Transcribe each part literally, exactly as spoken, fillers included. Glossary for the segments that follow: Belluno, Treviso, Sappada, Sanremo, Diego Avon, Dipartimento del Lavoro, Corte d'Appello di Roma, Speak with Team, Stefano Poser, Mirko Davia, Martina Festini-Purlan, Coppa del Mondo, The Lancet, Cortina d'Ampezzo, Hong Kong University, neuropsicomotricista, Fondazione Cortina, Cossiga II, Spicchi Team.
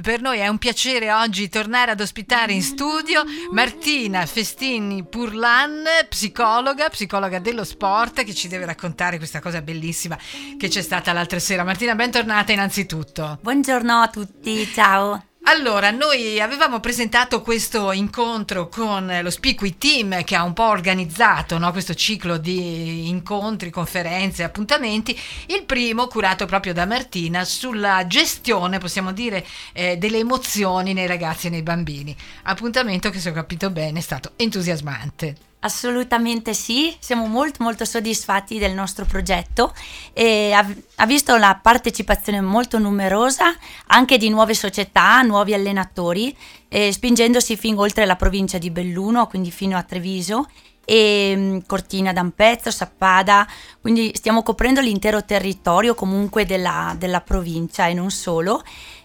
Per noi è un piacere oggi tornare ad ospitare in studio Martina Festini-Purlan, psicologa, psicologa dello sport, che ci deve raccontare questa cosa bellissima che c'è stata l'altra sera. Martina, bentornata innanzitutto. Buongiorno a tutti, ciao. Allora, noi avevamo presentato questo incontro con lo Spicchi Team, che ha un po' organizzato, no, questo ciclo di incontri, conferenze, appuntamenti. Il primo, curato proprio da Martina, sulla gestione, possiamo dire, eh, delle emozioni nei ragazzi e nei bambini. Appuntamento che, se ho capito bene, è stato entusiasmante. Assolutamente sì, siamo molto molto soddisfatti del nostro progetto e ha, ha visto la partecipazione molto numerosa anche di nuove società, nuovi allenatori, eh, spingendosi fin oltre la provincia di Belluno, quindi fino a Treviso e mh, Cortina d'Ampezzo, Sappada, quindi stiamo coprendo l'intero territorio comunque della, della provincia e non solo.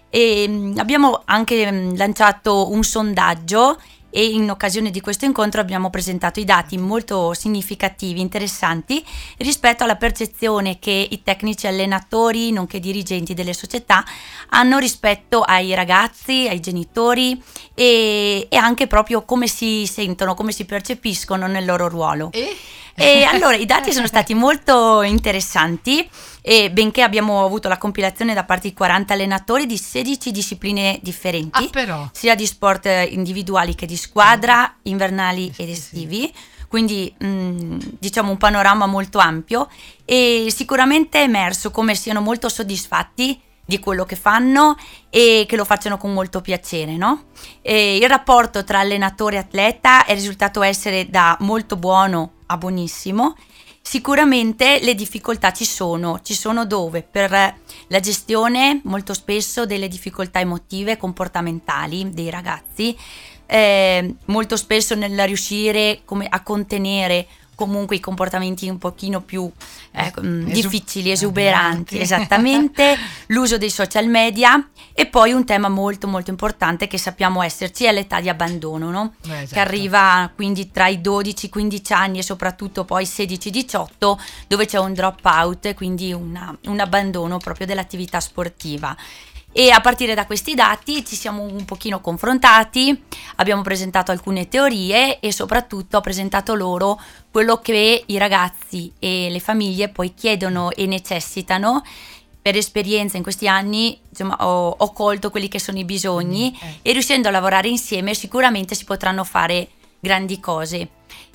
E, mh, abbiamo anche mh, lanciato un sondaggio e in occasione di questo incontro abbiamo presentato i dati molto significativi, interessanti, rispetto alla percezione che i tecnici allenatori, nonché dirigenti delle società, hanno rispetto ai ragazzi, ai genitori e, e anche proprio come si sentono, come si percepiscono nel loro ruolo. E? E allora i dati sono stati molto interessanti e benché abbiamo avuto la compilazione da parte di quaranta allenatori di sedici discipline differenti, ah, però. sia di sport individuali che di squadra, invernali ed estivi, quindi mh, diciamo un panorama molto ampio, e sicuramente è emerso come siano molto soddisfatti di quello che fanno e che lo facciano con molto piacere, no? E il rapporto tra allenatore e atleta è risultato essere da molto buono a buonissimo. Sicuramente le difficoltà ci sono, ci sono dove? Per la gestione molto spesso delle difficoltà emotive e comportamentali dei ragazzi, eh, molto spesso nel riuscire come a contenere comunque i comportamenti un pochino più eh, Esu- difficili, esuberanti, esattamente, l'uso dei social media e poi un tema molto molto importante che sappiamo esserci è l'età di abbandono, no? Eh, esatto. Che arriva quindi tra i dodici quindici anni e soprattutto poi sedici diciotto, dove c'è un drop out, quindi una, un abbandono proprio dell'attività sportiva. E a partire da questi dati ci siamo un pochino confrontati, abbiamo presentato alcune teorie e soprattutto ho presentato loro quello che i ragazzi e le famiglie poi chiedono e necessitano. Per esperienza in questi anni, insomma, ho, ho colto quelli che sono i bisogni e riuscendo a lavorare insieme sicuramente si potranno fare grandi cose.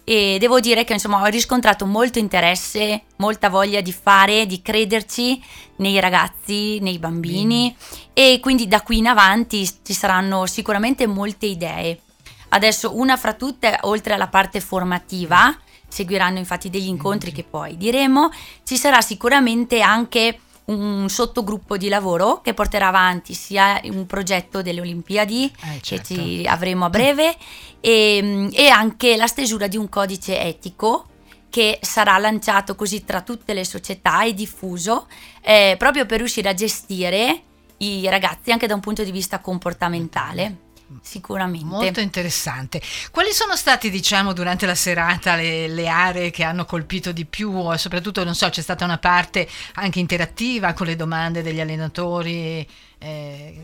E devo dire che insomma ho riscontrato molto interesse, molta voglia di fare, di crederci nei ragazzi, nei bambini, mm. e quindi da qui in avanti ci saranno sicuramente molte idee. Adesso una fra tutte, oltre alla parte formativa, seguiranno infatti degli incontri mm. che poi diremo, ci sarà sicuramente anche un sottogruppo di lavoro che porterà avanti sia un progetto delle Olimpiadi eh, certo. che ci avremo a breve e, e anche la stesura di un codice etico che sarà lanciato così tra tutte le società e diffuso eh, proprio per riuscire a gestire i ragazzi anche da un punto di vista comportamentale. Sicuramente molto interessante. Quali sono stati, diciamo, durante la serata le, le aree che hanno colpito di più? Soprattutto, non so, c'è stata una parte anche interattiva con le domande degli allenatori eh.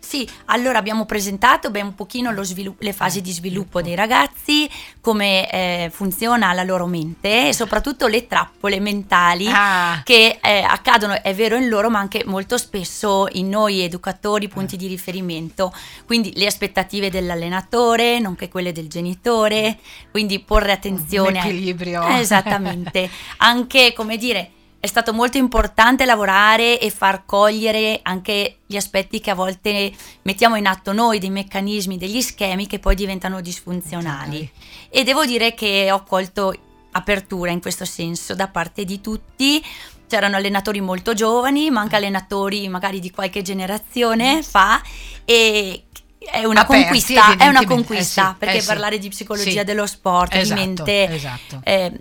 Sì, allora abbiamo presentato ben un pochino lo svilupp- le fasi di sviluppo dei ragazzi, come eh, funziona la loro mente e soprattutto le trappole mentali ah. che eh, accadono, è vero in loro ma anche molto spesso in noi educatori, punti eh. di riferimento, quindi le aspettative dell'allenatore, nonché quelle del genitore, quindi porre attenzione. Un equilibrio. A... Esattamente, anche come dire... È stato molto importante lavorare e far cogliere anche gli aspetti che a volte mettiamo in atto noi, dei meccanismi, degli schemi che poi diventano disfunzionali. E devo dire che ho colto apertura in questo senso da parte di tutti. C'erano allenatori molto giovani, ma anche allenatori magari di qualche generazione fa e è una Aperti, conquista, è una conquista eh sì, perché eh sì. parlare di psicologia sì. dello sport esatto, di mente esatto. eh,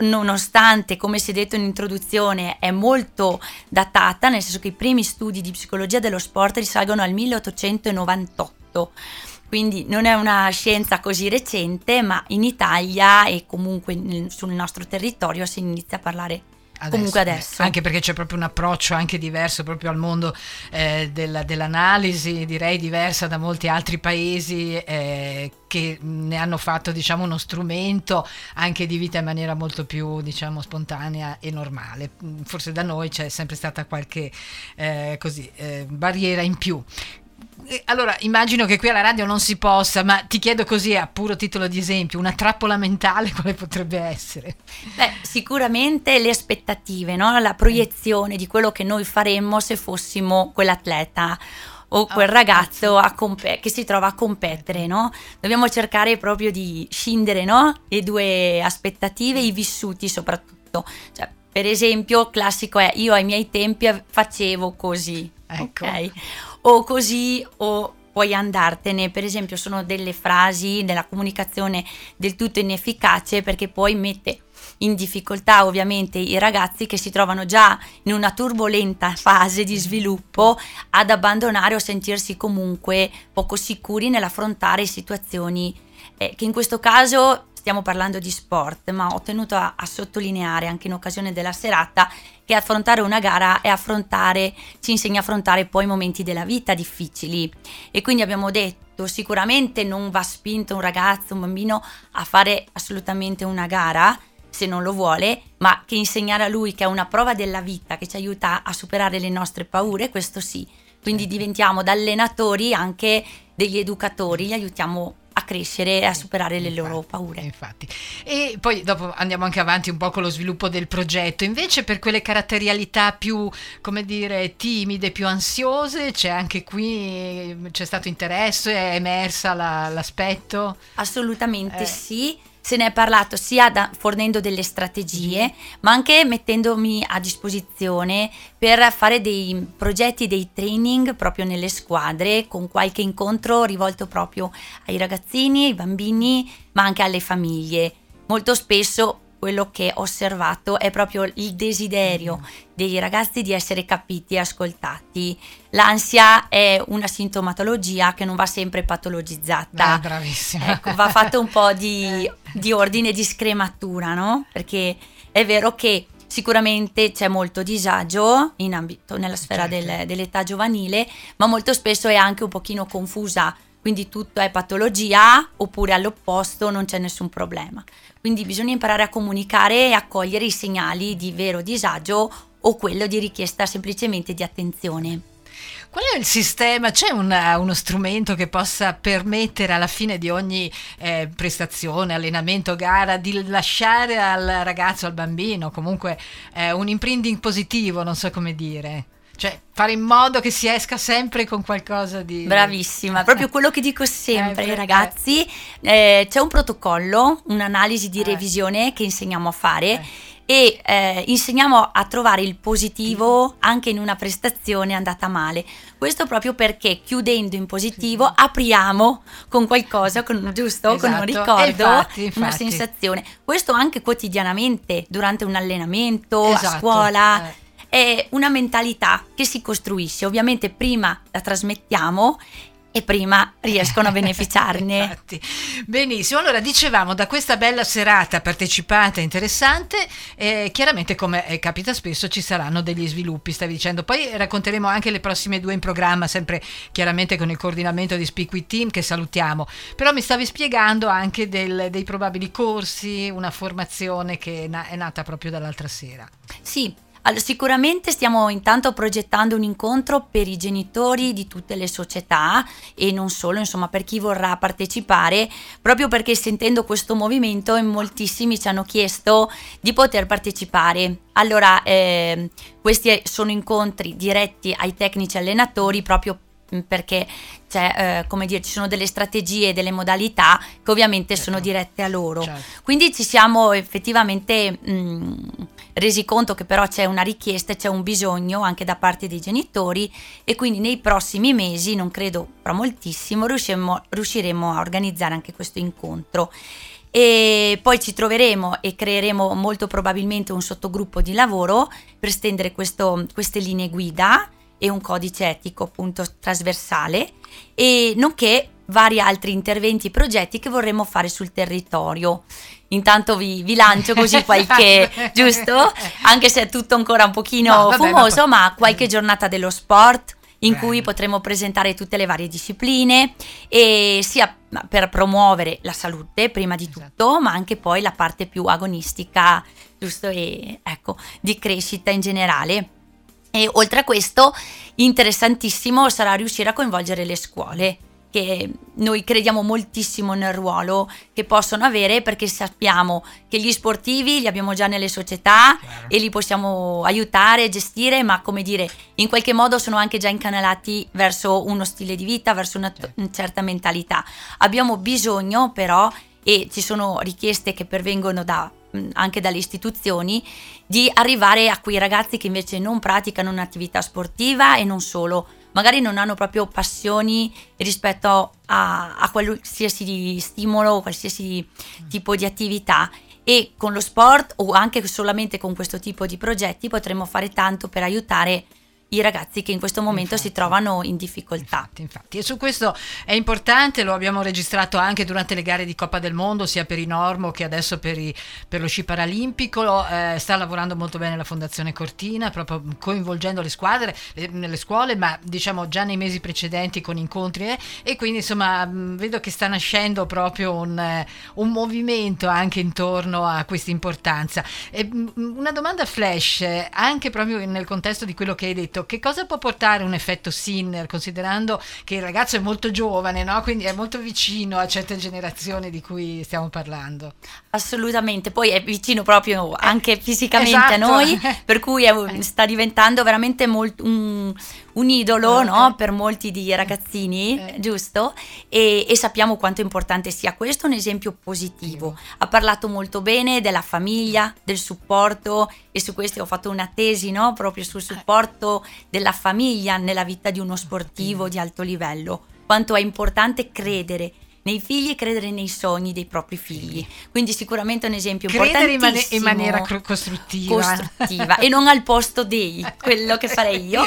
nonostante, come si è detto in introduzione, è molto datata, nel senso che i primi studi di psicologia dello sport risalgono al milleottocentonovantotto, quindi non è una scienza così recente, ma in Italia e comunque nel, sul nostro territorio si inizia a parlare adesso, comunque adesso. Anche perché c'è proprio un approccio anche diverso proprio al mondo eh, della, dell'analisi, direi diversa da molti altri paesi eh, che ne hanno fatto, diciamo, uno strumento anche di vita in maniera molto più, diciamo, spontanea e normale. Forse da noi c'è sempre stata qualche eh, così eh, barriera in più. Allora, immagino che qui alla radio non si possa, ma ti chiedo così a puro titolo di esempio, una trappola mentale quale potrebbe essere? Beh, sicuramente le aspettative, no? La proiezione di quello che noi faremmo se fossimo quell'atleta o quel oh, ragazzo a comp- che si trova a competere, no? Dobbiamo cercare proprio di scindere, no? Le due aspettative, i vissuti soprattutto. Cioè, per esempio, classico è io ai miei tempi facevo così, ecco. Ok? O così o puoi andartene, per esempio sono delle frasi della comunicazione del tutto inefficace, perché poi mette in difficoltà ovviamente i ragazzi che si trovano già in una turbolenta fase di sviluppo ad abbandonare o sentirsi comunque poco sicuri nell'affrontare situazioni eh, che in questo caso stiamo parlando di sport, ma ho tenuto a, a sottolineare anche in occasione della serata che affrontare una gara è affrontare, ci insegna a affrontare poi momenti della vita difficili, e quindi abbiamo detto sicuramente non va spinto un ragazzo, un bambino a fare assolutamente una gara se non lo vuole, ma che insegnare a lui che è una prova della vita che ci aiuta a superare le nostre paure, questo sì. Quindi diventiamo da allenatori anche degli educatori, li aiutiamo a crescere e a superare le infatti, loro paure. Infatti. E poi dopo andiamo anche avanti un po' con lo sviluppo del progetto. Invece per quelle caratterialità più, come dire, timide, più ansiose, c'è anche qui, c'è stato interesse, è emersa la, l'aspetto? Assolutamente eh. sì. Se ne è parlato sia da, fornendo delle strategie, ma anche mettendomi a disposizione per fare dei progetti, dei training proprio nelle squadre, con qualche incontro rivolto proprio ai ragazzini, ai bambini, ma anche alle famiglie. Molto spesso quello che ho osservato è proprio il desiderio dei ragazzi di essere capiti e ascoltati. L'ansia è una sintomatologia che non va sempre patologizzata. Beh, bravissima. Ecco, va fatto un po' di, di ordine, di scrematura, no? Perché è vero che sicuramente c'è molto disagio in ambito, nella sfera certo. del, dell'età giovanile, ma molto spesso è anche un pochino confusa. Quindi tutto è patologia, oppure all'opposto non c'è nessun problema. Quindi bisogna imparare a comunicare e a cogliere i segnali di vero disagio o quello di richiesta semplicemente di attenzione. Qual è il sistema? C'è una, uno strumento che possa permettere alla fine di ogni eh, prestazione, allenamento, gara, di lasciare al ragazzo, al bambino, comunque eh, un imprinting positivo, non so come dire. Cioè, fare in modo che si esca sempre con qualcosa di... Bravissima, proprio quello che dico sempre ai eh, ragazzi. Eh, c'è un protocollo, un'analisi di eh. revisione che insegniamo a fare eh. e eh, insegniamo a trovare il positivo anche in una prestazione andata male. Questo proprio perché chiudendo in positivo sì. apriamo con qualcosa, con, giusto? Esatto. Con un ricordo, infatti, infatti. Una sensazione. Questo anche quotidianamente, durante un allenamento, esatto. a scuola... Eh. È una mentalità che si costruisce, ovviamente prima la trasmettiamo e prima riescono a beneficiarne. Infatti. Benissimo, allora dicevamo da questa bella serata partecipata, interessante, eh, chiaramente come eh, capita spesso ci saranno degli sviluppi, stavi dicendo, poi racconteremo anche le prossime due in programma, sempre chiaramente con il coordinamento di Speak with Team che salutiamo, però mi stavi spiegando anche del, dei probabili corsi, una formazione che è, na- è nata proprio dall'altra sera. Sì. Allora, sicuramente stiamo intanto progettando un incontro per i genitori di tutte le società e non solo, insomma, per chi vorrà partecipare, proprio perché sentendo questo movimento in moltissimi ci hanno chiesto di poter partecipare. Allora, eh, questi sono incontri diretti ai tecnici allenatori proprio perché cioè, eh, come dire, ci sono delle strategie, delle modalità che ovviamente certo. sono dirette a loro. Certo. Quindi ci siamo effettivamente mh, resi conto che però c'è una richiesta, c'è un bisogno anche da parte dei genitori e quindi nei prossimi mesi, non credo fra moltissimo, riusciremo a organizzare anche questo incontro. E poi ci troveremo e creeremo molto probabilmente un sottogruppo di lavoro per stendere questo, queste linee guida e un codice etico appunto trasversale, e nonché vari altri interventi e progetti che vorremmo fare sul territorio. Intanto vi, vi lancio così qualche, giusto? Anche se è tutto ancora un pochino no, vabbè, fumoso, ma, poi... ma qualche giornata dello sport in Bene. cui potremo presentare tutte le varie discipline, e sia per promuovere la salute prima di esatto. tutto, ma anche poi la parte più agonistica, giusto? E ecco, di crescita in generale. E oltre a questo, interessantissimo sarà riuscire a coinvolgere le scuole, che noi crediamo moltissimo nel ruolo che possono avere, perché sappiamo che gli sportivi li abbiamo già nelle società Chiaro. e li possiamo aiutare, gestire, ma come dire, in qualche modo sono anche già incanalati verso uno stile di vita, verso una, certo. una certa mentalità. Abbiamo bisogno però, e ci sono richieste che pervengono da anche dalle istituzioni, di arrivare a quei ragazzi che invece non praticano un'attività sportiva, e non solo, magari non hanno proprio passioni rispetto a, a qualsiasi stimolo, qualsiasi tipo di attività, e con lo sport o anche solamente con questo tipo di progetti potremmo fare tanto per aiutare i ragazzi che in questo momento infatti, si trovano in difficoltà. Infatti, infatti. E su questo è importante, lo abbiamo registrato anche durante le gare di Coppa del Mondo, sia per i Normo che adesso per, i, per lo sci paralimpico. Eh, sta lavorando molto bene la Fondazione Cortina, proprio coinvolgendo le squadre, le, le scuole, ma diciamo già nei mesi precedenti con incontri, eh, e quindi insomma vedo che sta nascendo proprio un, un movimento anche intorno a questa importanza. E una domanda flash, anche proprio nel contesto di quello che hai detto, che cosa può portare un effetto Sinner, considerando che il ragazzo è molto giovane, no? Quindi è molto vicino a certe generazioni di cui stiamo parlando. Assolutamente, poi è vicino proprio anche eh, fisicamente esatto. a noi, per cui è, sta diventando veramente molto un, un idolo eh, no? eh. per molti di ragazzini, eh. giusto? E, e sappiamo quanto importante sia questo, un esempio positivo. Eh. Ha parlato molto bene della famiglia, del supporto, e su questo ho fatto una tesi, no? Proprio sul supporto della famiglia nella vita di uno sportivo di alto livello, quanto è importante credere nei figli e credere nei sogni dei propri figli, quindi sicuramente è un esempio credere importantissimo, in maniera costruttiva, costruttiva e non al posto dei, quello che farei io.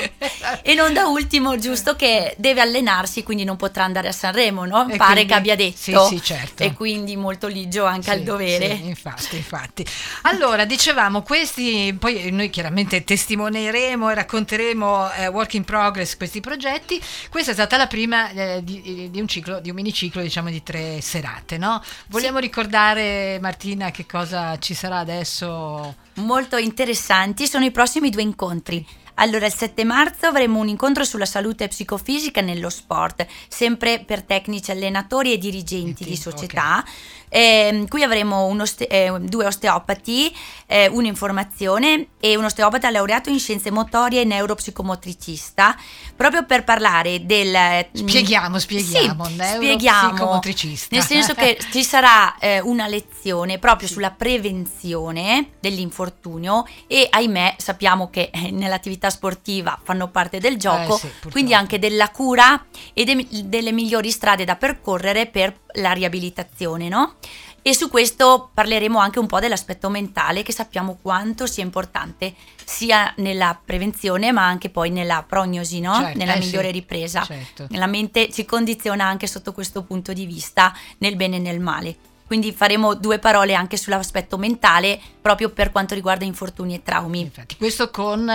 E non da ultimo, giusto, che deve allenarsi, quindi non potrà andare a Sanremo, no? Pare quindi, che abbia detto sì, sì, certo. e quindi molto ligio anche sì, al dovere sì, infatti, infatti. Allora, dicevamo, questi poi noi chiaramente testimoneremo e racconteremo eh, work in progress, questi progetti. Questa è stata la prima eh, di, di un ciclo, di un miniciclo, diciamo di tre serate, no? Vogliamo sì. ricordare, Martina, che cosa ci sarà adesso? Molto interessanti sono i prossimi due incontri. Allora, il sette marzo avremo un incontro sulla salute psicofisica nello sport, sempre per tecnici, allenatori e dirigenti team, di società. Okay. Eh, qui avremo un oste- eh, due osteopati, eh, uno in formazione e un osteopata laureato in scienze motorie e neuropsicomotricista, proprio per parlare del... Spieghiamo, spieghiamo, sì, neuropsicomotricista. Nel senso che ci sarà eh, una lezione proprio sì. sulla prevenzione dell'infortunio, e ahimè sappiamo che eh, nell'attività sportiva fanno parte del gioco, eh sì, quindi anche della cura e de- delle migliori strade da percorrere per la riabilitazione, no? E su questo parleremo anche un po' dell'aspetto mentale, che sappiamo quanto sia importante sia nella prevenzione ma anche poi nella prognosi, no? Certo, nella eh migliore sì, ripresa. Certo. La mente ci condiziona anche sotto questo punto di vista, nel bene e nel male. Quindi faremo due parole anche sull'aspetto mentale, proprio per quanto riguarda infortuni e traumi. Infatti, questo con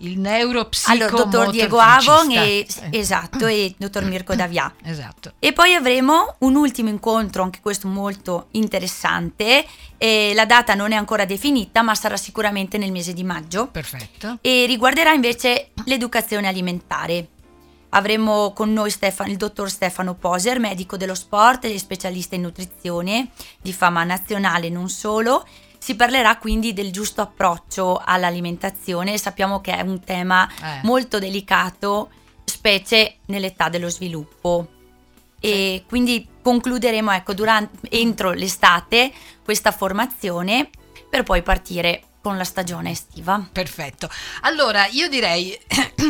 il neuropsicomotricista. Allora, dottor Diego Avon e, esatto, e dottor Mirko Davia. Esatto. E poi avremo un ultimo incontro, anche questo molto interessante. E la data non è ancora definita, ma sarà sicuramente nel mese di maggio. Perfetto. E riguarderà invece l'educazione alimentare. Avremo con noi Stefano, il dottor Stefano Poser, medico dello sport e specialista in nutrizione di fama nazionale e non solo. Si parlerà quindi del giusto approccio all'alimentazione. Sappiamo che è un tema eh. molto delicato, specie nell'età dello sviluppo. E sì. quindi concluderemo ecco, durante, entro l'estate questa formazione, per poi partire con la stagione estiva. Perfetto. Allora io direi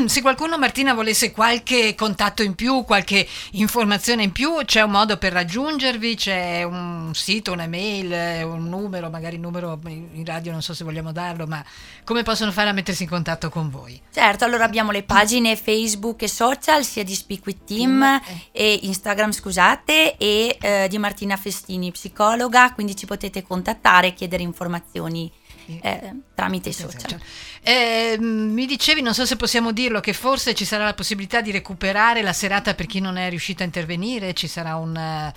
se qualcuno, Martina, volesse qualche contatto in più, qualche informazione in più, c'è un modo per raggiungervi? C'è un sito, una mail, un numero? Magari il numero in radio non so se vogliamo darlo, ma come possono fare a mettersi in contatto con voi? Certo, allora abbiamo le pagine Facebook e social sia di Speak with Team mm. e Instagram scusate e eh, di Martina Festini psicologa, quindi ci potete contattare e chiedere informazioni Eh, tramite i social. Eh, mi dicevi, non so se possiamo dirlo, che forse ci sarà la possibilità di recuperare la serata per chi non è riuscito a intervenire. Ci sarà un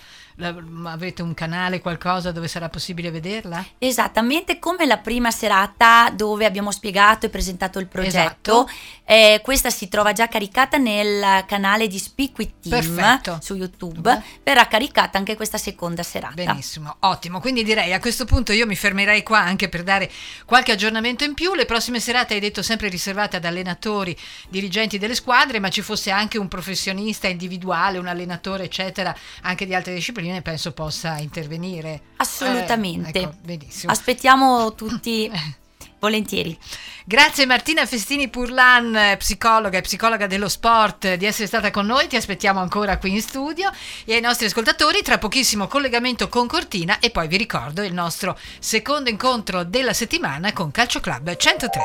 avrete un canale, qualcosa dove sarà possibile vederla? Esattamente come la prima serata dove abbiamo spiegato e presentato il progetto. Esatto. Eh, questa si trova già caricata nel canale di Speak with Team. Perfetto. Su YouTube. Dove? Verrà caricata anche questa seconda serata. Benissimo, ottimo. Quindi direi a questo punto io mi fermerei qua anche per dare qualche aggiornamento in più. Le prossime serate, hai detto, sempre riservate ad allenatori, dirigenti delle squadre, ma ci fosse anche un professionista individuale, un allenatore eccetera, anche di altre discipline, penso possa intervenire. Assolutamente. Eh, ecco, benissimo. Aspettiamo tutti volentieri. Grazie Martina Festini-Purlan, psicologa e psicologa dello sport, di essere stata con noi. Ti aspettiamo ancora qui in studio. E ai nostri ascoltatori, tra pochissimo collegamento con Cortina e poi vi ricordo il nostro secondo incontro della settimana con Calcio Club centotré.